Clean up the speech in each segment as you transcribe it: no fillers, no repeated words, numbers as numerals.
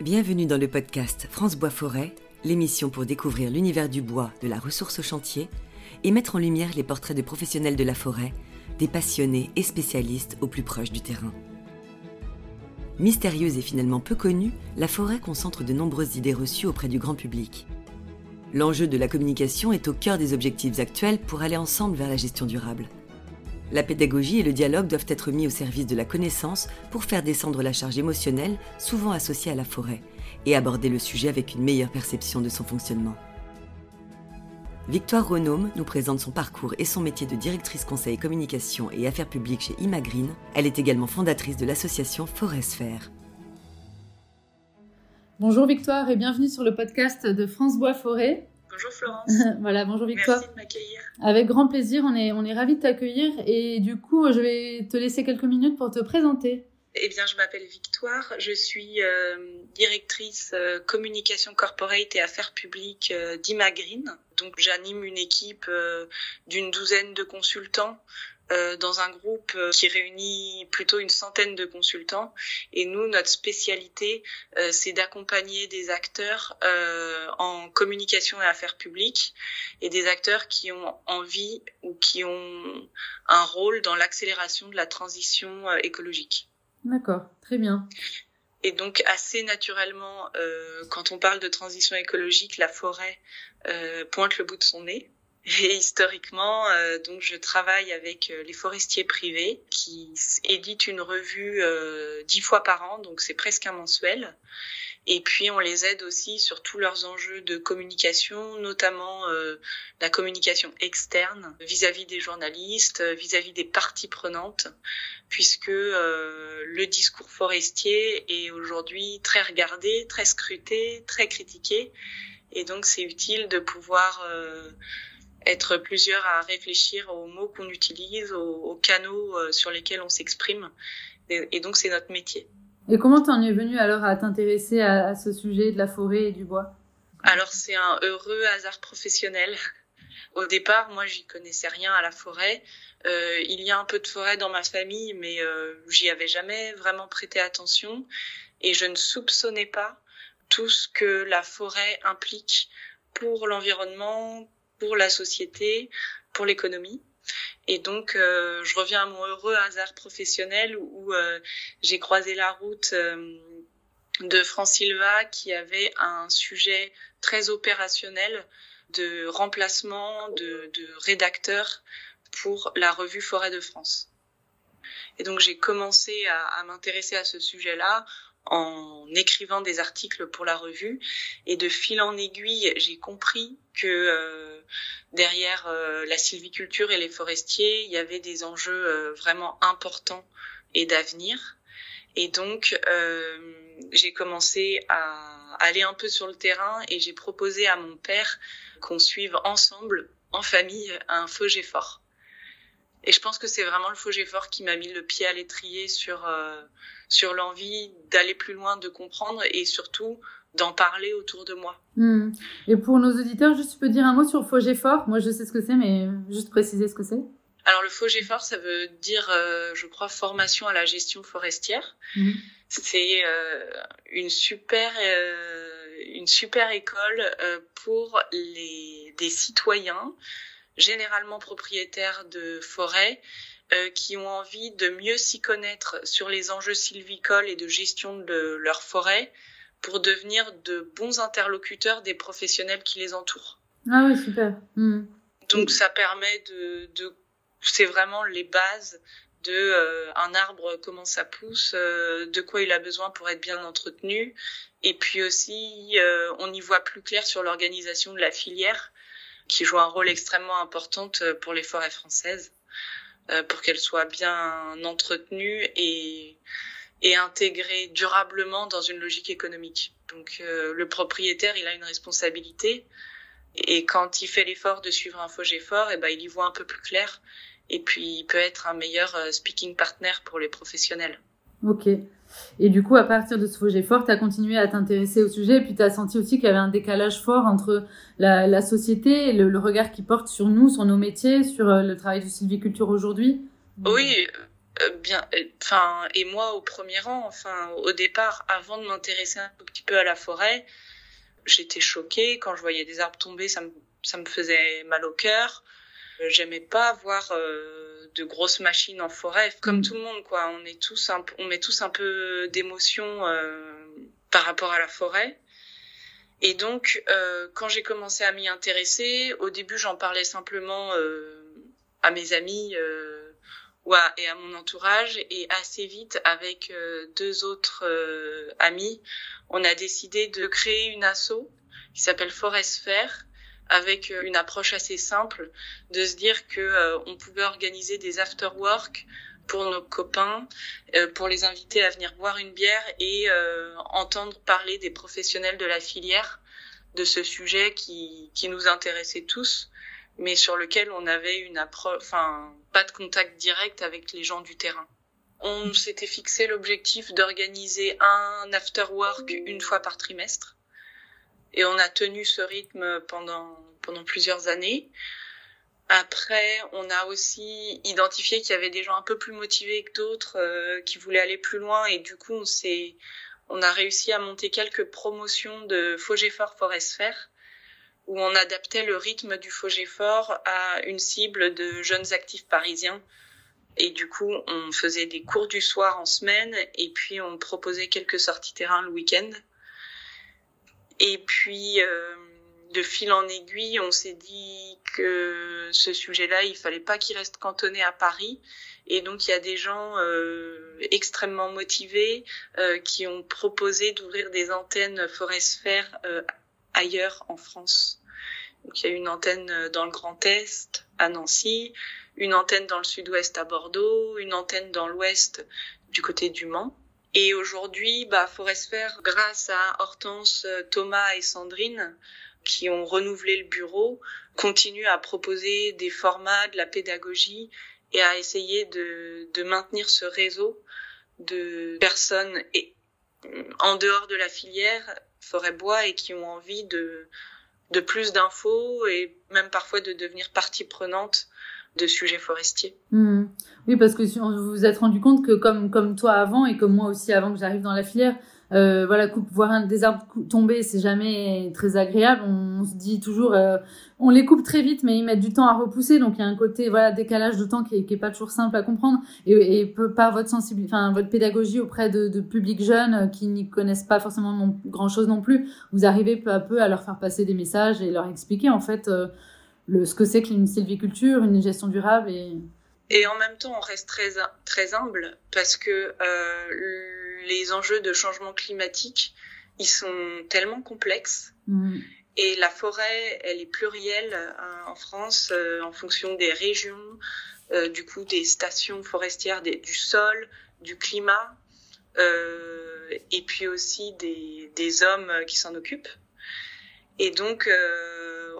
Bienvenue dans le podcast France Bois Forêt, l'émission pour découvrir l'univers du bois, de la ressource au chantier et mettre en lumière les portraits de professionnels de la forêt, des passionnés et spécialistes au plus proche du terrain. Mystérieuse et finalement peu connue, la forêt concentre de nombreuses idées reçues auprès du grand public. L'enjeu de la communication est au cœur des objectifs actuels pour aller ensemble vers la gestion durable. La pédagogie et le dialogue doivent être mis au service de la connaissance pour faire descendre la charge émotionnelle, souvent associée à la forêt, et aborder le sujet avec une meilleure perception de son fonctionnement. Victoire Reneaume nous présente son parcours et son métier de directrice conseil communication et affaires publiques chez Imagreen. Elle est également fondatrice de l'association Forêt Sphère. Bonjour Victoire et bienvenue sur le podcast de France Bois Forêt. Bonjour Florence. Voilà, bonjour Victoire. Merci de m'accueillir. Avec grand plaisir, on est ravis de t'accueillir et du coup, je vais te laisser quelques minutes pour te présenter. Eh bien, je m'appelle Victoire, je suis directrice communication corporate et affaires publiques d'Imagreen. Donc, j'anime une équipe d'une douzaine de consultants dans un groupe qui réunit plutôt une centaine de consultants. Et nous, notre spécialité, c'est d'accompagner des acteurs en communication et affaires publiques et des acteurs qui ont envie ou qui ont un rôle dans l'accélération de la transition écologique. D'accord, très bien. Et donc, assez naturellement, quand on parle de transition écologique, la forêt pointe le bout de son nez. Et historiquement, donc je travaille avec les forestiers privés qui éditent une revue 10 fois par an, donc c'est presque un mensuel. Et puis on les aide aussi sur tous leurs enjeux de communication, notamment la communication externe vis-à-vis des journalistes, vis-à-vis des parties prenantes, puisque le discours forestier est aujourd'hui très regardé, très scruté, très critiqué. Et donc c'est utile de pouvoir être plusieurs à réfléchir aux mots qu'on utilise, aux canaux sur lesquels on s'exprime. Et donc, c'est notre métier. Et comment t'en es venue alors à t'intéresser à ce sujet de la forêt et du bois ? Alors, c'est un heureux hasard professionnel. Au départ, moi, j'y connaissais rien à la forêt. Il y a un peu de forêt dans ma famille, mais j'y avais jamais vraiment prêté attention. Et je ne soupçonnais pas tout ce que la forêt implique pour l'environnement, pour la société, pour l'économie. Et donc, je reviens à mon heureux hasard professionnel où j'ai croisé la route de Francis Leva qui avait un sujet très opérationnel de remplacement de rédacteurs pour la revue Forêt de France. Et donc, j'ai commencé à m'intéresser à ce sujet-là en écrivant des articles pour la revue. Et de fil en aiguille, j'ai compris que derrière la sylviculture et les forestiers, il y avait des enjeux vraiment importants et d'avenir. Et donc, j'ai commencé à aller un peu sur le terrain et j'ai proposé à mon père qu'on suive ensemble, en famille, un FOGEFOR. Et je pense que c'est vraiment le FOGEFOR qui m'a mis le pied à l'étrier sur l'envie d'aller plus loin, de comprendre et surtout d'en parler autour de moi. Mmh. Et pour nos auditeurs, juste tu peux dire un mot sur FOGEFOR. Moi, je sais ce que c'est, mais juste préciser ce que c'est. Alors, le FOGEFOR, ça veut dire, je crois, formation à la gestion forestière. Mmh. C'est une super école pour des citoyens généralement propriétaires de forêts, qui ont envie de mieux s'y connaître sur les enjeux sylvicoles et de gestion de leurs forêts pour devenir de bons interlocuteurs des professionnels qui les entourent. Ah oui, super. Mmh. Donc ça permet c'est vraiment les bases de un arbre, comment ça pousse, de quoi il a besoin pour être bien entretenu. Et puis aussi, on y voit plus clair sur l'organisation de la filière, qui joue un rôle extrêmement important pour les forêts françaises, pour qu'elles soient bien entretenues et intégrées durablement dans une logique économique. Donc le propriétaire, il a une responsabilité, et quand il fait l'effort de suivre un FOGEFOR, il y voit un peu plus clair, et puis il peut être un meilleur speaking partner pour les professionnels. Ok. Et du coup, à partir de ce FOGEFOR, tu as continué à t'intéresser au sujet et puis tu as senti aussi qu'il y avait un décalage fort entre la société et le regard qu'ils portent sur nous, sur nos métiers, sur le travail de sylviculture aujourd'hui. Oui, bien, enfin, et moi au premier rang, enfin, au départ, avant de m'intéresser un petit peu à la forêt, j'étais choquée. Quand je voyais des arbres tomber, ça me faisait mal au cœur. J'aimais pas voir de grosses machines en forêt. Comme tout le monde, quoi. On met tous un peu d'émotion par rapport à la forêt. Et donc, quand j'ai commencé à m'y intéresser, au début, j'en parlais simplement à mes amis et à mon entourage. Et assez vite, avec deux autres amis, on a décidé de créer une asso qui s'appelle Forêt Sphère, avec une approche assez simple, de se dire que on pouvait organiser des after-work pour nos copains, pour les inviter à venir boire une bière et entendre parler des professionnels de la filière de ce sujet qui nous intéressait tous, mais sur lequel on avait une approche, enfin, pas de contact direct avec les gens du terrain. On s'était fixé l'objectif d'organiser un after-work une fois par trimestre. Et on a tenu ce rythme pendant plusieurs années. Après, on a aussi identifié qu'il y avait des gens un peu plus motivés que d'autres, qui voulaient aller plus loin. Et du coup, on a réussi à monter quelques promotions de FOGEFOR Forêt Sphère, où on adaptait le rythme du FOGEFOR à une cible de jeunes actifs parisiens. Et du coup, on faisait des cours du soir en semaine, et puis on proposait quelques sorties terrain le week-end. Et puis, de fil en aiguille, on s'est dit que ce sujet-là, il fallait pas qu'il reste cantonné à Paris. Et donc, il y a des gens extrêmement motivés qui ont proposé d'ouvrir des antennes Forêt Sphère ailleurs en France. Donc, il y a une antenne dans le Grand Est, à Nancy, une antenne dans le Sud-Ouest, à Bordeaux, une antenne dans l'Ouest, du côté du Mans. Et aujourd'hui, Forêt Sphère, grâce à Hortense, Thomas et Sandrine, qui ont renouvelé le bureau, continue à proposer des formats, de la pédagogie et à essayer de maintenir ce réseau de personnes en dehors de la filière Forêt Bois et qui ont envie de plus d'infos et même parfois de devenir partie prenante de sujets forestiers. Mmh. Oui, parce que vous vous êtes rendu compte que comme toi avant et comme moi aussi avant que j'arrive dans la filière, voir des arbres tomber, c'est jamais très agréable. On se dit toujours, on les coupe très vite, mais ils mettent du temps à repousser. Donc il y a un côté décalage de temps qui est pas toujours simple à comprendre. Et par votre sensibilité, enfin votre pédagogie auprès de publics jeunes qui n'y connaissent pas forcément grand-chose non plus, vous arrivez peu à peu à leur faire passer des messages et leur expliquer en fait ce que c'est que une sylviculture, une gestion durable et en même temps on reste très très humble parce que les enjeux de changement climatique, ils sont tellement complexes. Mmh. Et la forêt, elle est plurielle en France en fonction des régions, du coup des stations forestières, du sol, du climat et puis aussi des hommes qui s'en occupent. Et donc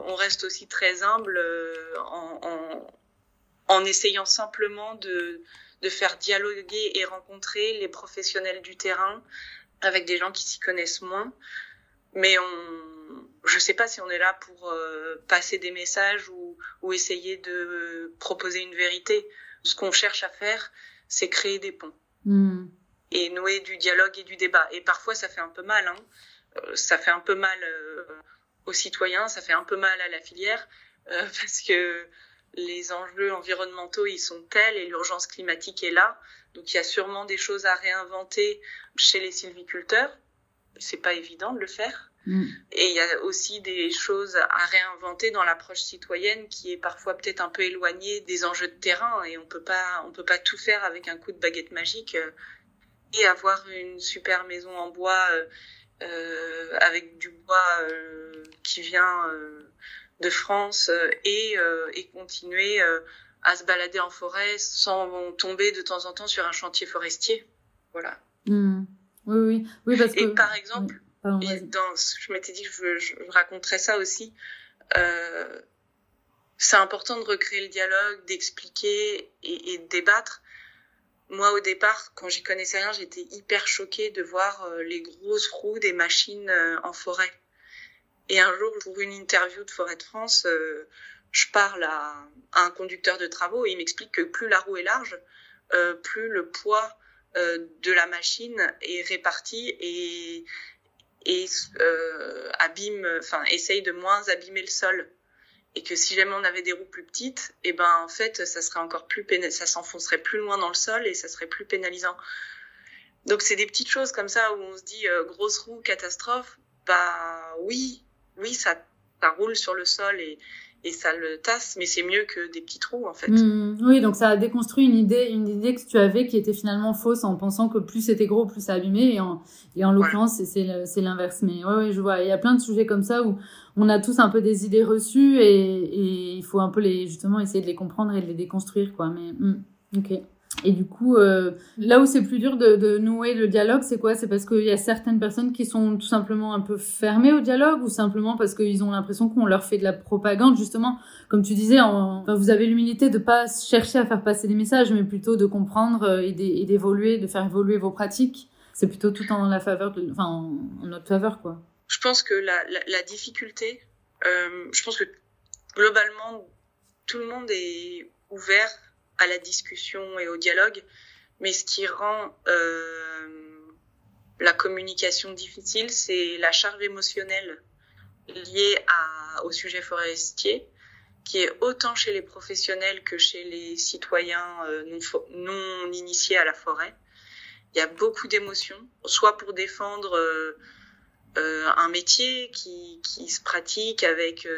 on reste aussi très humble en essayant simplement de faire dialoguer et rencontrer les professionnels du terrain avec des gens qui s'y connaissent moins. Mais je ne sais pas si on est là pour passer des messages ou essayer de proposer une vérité. Ce qu'on cherche à faire, c'est créer des ponts. Mmh. Et nouer du dialogue et du débat. Et parfois, ça fait un peu mal. Ça fait un peu mal aux citoyens, ça fait un peu mal à la filière parce que les enjeux environnementaux, ils sont tels et l'urgence climatique est là. Donc, il y a sûrement des choses à réinventer chez les sylviculteurs. C'est pas évident de le faire. Mmh. Et il y a aussi des choses à réinventer dans l'approche citoyenne qui est parfois peut-être un peu éloignée des enjeux de terrain et on peut pas tout faire avec un coup de baguette magique et avoir une super maison en bois avec du bois qui vient de France et continuer à se balader en forêt sans tomber de temps en temps sur un chantier forestier. Voilà. Mmh. Oui, oui, oui. Parce que... Et par exemple, je m'étais dit que je raconterais ça aussi. C'est important de recréer le dialogue, d'expliquer et de débattre. Moi, au départ, quand j'y connaissais rien, j'étais hyper choquée de voir les grosses roues des machines en forêt. Et un jour, pour une interview de Forêt de France, je parle à un conducteur de travaux et il m'explique que plus la roue est large, plus le poids de la machine est réparti et abîme, enfin essaye de moins abîmer le sol. Et que si jamais on avait des roues plus petites, et ben en fait ça serait encore plus ça s'enfoncerait plus loin dans le sol et ça serait plus pénalisant. Donc c'est des petites choses comme ça où on se dit grosse roue, catastrophe. Bah oui, ça roule sur le sol et ça le tasse, mais c'est mieux que des petites roues en fait. Mmh, oui, donc ça a déconstruit une idée que tu avais qui était finalement fausse en pensant que plus c'était gros, plus ça abîmait, et en l'occurrence c'est l'inverse. Mais ouais, je vois, il y a plein de sujets comme ça où on a tous un peu des idées reçues et il faut un peu justement essayer de les comprendre et de les déconstruire quoi. Mais ok. Et du coup, là où c'est plus dur de nouer le dialogue, c'est quoi ? C'est parce qu'il y a certaines personnes qui sont tout simplement un peu fermées au dialogue, ou simplement parce qu'ils ont l'impression qu'on leur fait de la propagande, justement. Comme tu disais, enfin, vous avez l'humilité de pas chercher à faire passer des messages, mais plutôt de comprendre et d'évoluer, de faire évoluer vos pratiques. C'est plutôt tout en la faveur, en notre faveur, quoi. Je pense que la difficulté, je pense que globalement, tout le monde est ouvert à la discussion et au dialogue, mais ce qui rend la communication difficile, c'est la charge émotionnelle liée au sujet forestier, qui est autant chez les professionnels que chez les citoyens non initiés à la forêt. Il y a beaucoup d'émotions, soit pour défendre un métier qui se pratique avec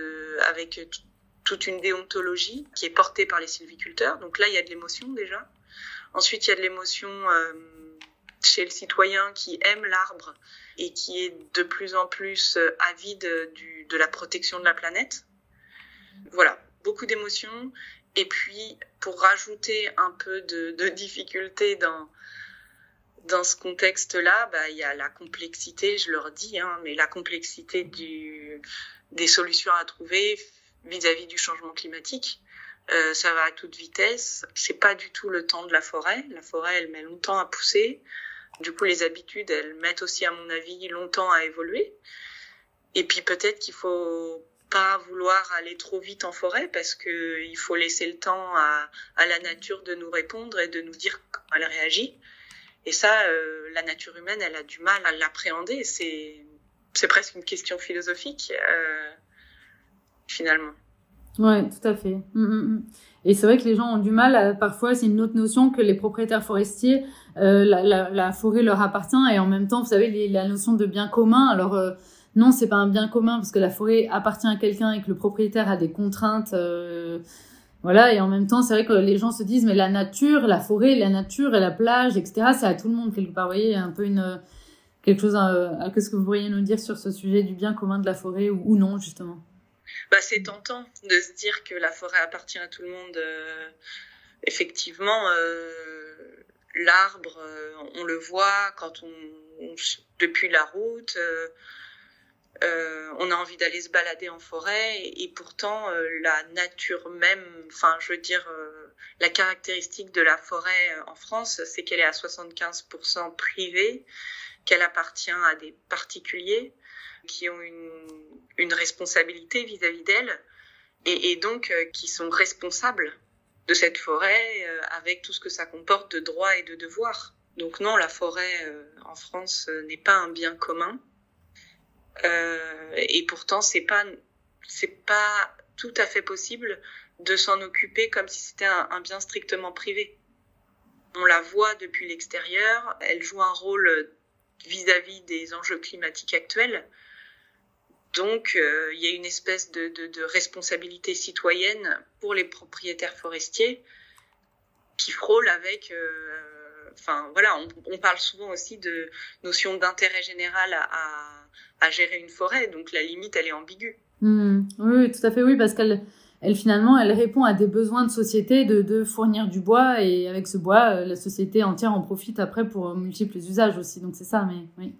toute une déontologie qui est portée par les sylviculteurs. Donc là, il y a de l'émotion déjà. Ensuite, il y a de l'émotion chez le citoyen qui aime l'arbre et qui est de plus en plus avide de la protection de la planète. Voilà, beaucoup d'émotions. Et puis, pour rajouter un peu de difficulté dans ce contexte-là, bah, il y a la complexité, je leur dis, mais la complexité des solutions à trouver vis-à-vis du changement climatique. Ça va à toute vitesse, c'est pas du tout le temps de la forêt. La forêt, elle met longtemps à pousser. Du coup, les habitudes, elles mettent aussi, à mon avis, longtemps à évoluer. Et puis peut-être qu'il faut pas vouloir aller trop vite en forêt parce que il faut laisser le temps à la nature de nous répondre et de nous dire comment elle réagit. Et ça, la nature humaine, elle a du mal à l'appréhender. C'est presque une question philosophique. Finalement. Ouais, tout à fait. Et c'est vrai que les gens ont du mal parfois, c'est une autre notion que les propriétaires forestiers, la forêt leur appartient et en même temps, vous savez, la notion de bien commun. Alors non, c'est pas un bien commun parce que la forêt appartient à quelqu'un et que le propriétaire a des contraintes. Voilà, et en même temps, c'est vrai que les gens se disent mais la nature, la forêt, la nature et la plage, etc. C'est à tout le monde quelque part. Vous voyez, un peu quelque chose. Qu'est-ce que vous pourriez nous dire sur ce sujet du bien commun de la forêt ou non justement? Bah, c'est tentant de se dire que la forêt appartient à tout le monde. Effectivement, l'arbre, on le voit quand depuis la route, on a envie d'aller se balader en forêt. Et pourtant, la nature même, enfin, je veux dire, la caractéristique de la forêt en France, c'est qu'elle est à 75% privée, qu'elle appartient à des particuliers qui ont une responsabilité vis-à-vis d'elle et donc qui sont responsables de cette forêt avec tout ce que ça comporte de droits et de devoirs. Donc non, la forêt en France n'est pas un bien commun et pourtant c'est pas tout à fait possible de s'en occuper comme si c'était un bien strictement privé. On la voit depuis l'extérieur, elle joue un rôle vis-à-vis des enjeux climatiques actuels. Donc, il y a une espèce de responsabilité citoyenne pour les propriétaires forestiers qui frôle avec... Enfin, voilà, on parle souvent aussi de notion d'intérêt général à gérer une forêt. Donc, la limite, elle est ambiguë. Oui, tout à fait, oui, parce qu'elle finalement, elle répond à des besoins de société de fournir du bois. Et avec ce bois, la société entière en profite après pour multiples usages aussi. Donc, c'est ça, mais oui.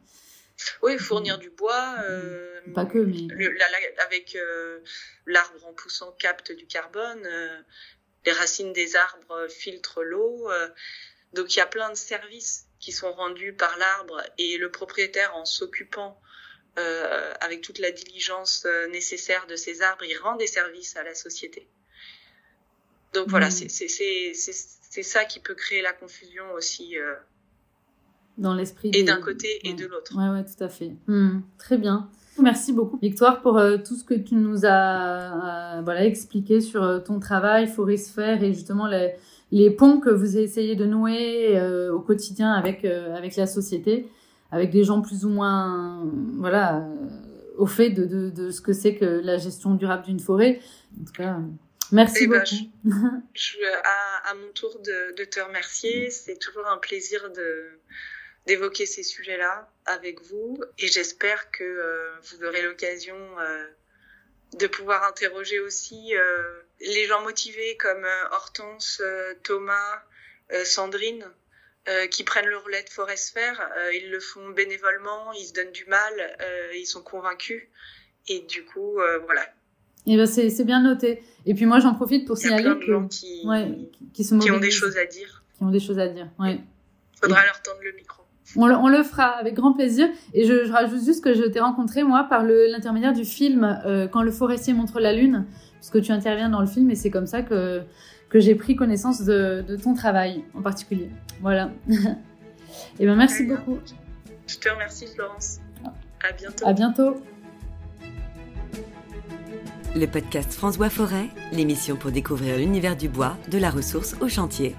Oui, fournir du bois, pas que, mais... avec l'arbre en poussant capte du carbone, les racines des arbres filtrent l'eau. Donc il y a plein de services qui sont rendus par l'arbre et le propriétaire en s'occupant avec toute la diligence nécessaire de ces arbres, il rend des services à la société. Donc voilà, c'est ça qui peut créer la confusion aussi dans l'esprit et d'un côté et de l'autre. Ouais, ouais, tout à fait. Très bien. Merci beaucoup, Victoire, pour tout ce que tu nous as expliqué sur ton travail, Forêt Sphère, et justement les ponts que vous essayez de nouer au quotidien avec la société, avec des gens plus ou moins au fait de ce que c'est que la gestion durable d'une forêt. En tout cas, merci beaucoup. Je à mon tour de te remercier. C'est toujours un plaisir d'évoquer ces sujets-là avec vous, et j'espère que vous aurez l'occasion de pouvoir interroger aussi les gens motivés comme Hortense, Thomas, Sandrine, qui prennent le relais de Forêt Sphère. Ils le font bénévolement, ils se donnent du mal, ils sont convaincus, et du coup, voilà. Et c'est bien noté. Et puis moi, j'en profite pour signaler que qui ont des choses à dire. Ouais. Faudra leur tendre le micro. On le fera avec grand plaisir. Et je rajoute juste que je t'ai rencontré, moi, par l'intermédiaire du film Quand le forestier montre la lune, puisque tu interviens dans le film, et c'est comme ça que j'ai pris connaissance de ton travail en particulier. Voilà. Et bien, merci beaucoup. Je te remercie, Florence. À bientôt. À bientôt. Le podcast France Bois Forêt, l'émission pour découvrir l'univers du bois, de la ressource au chantier.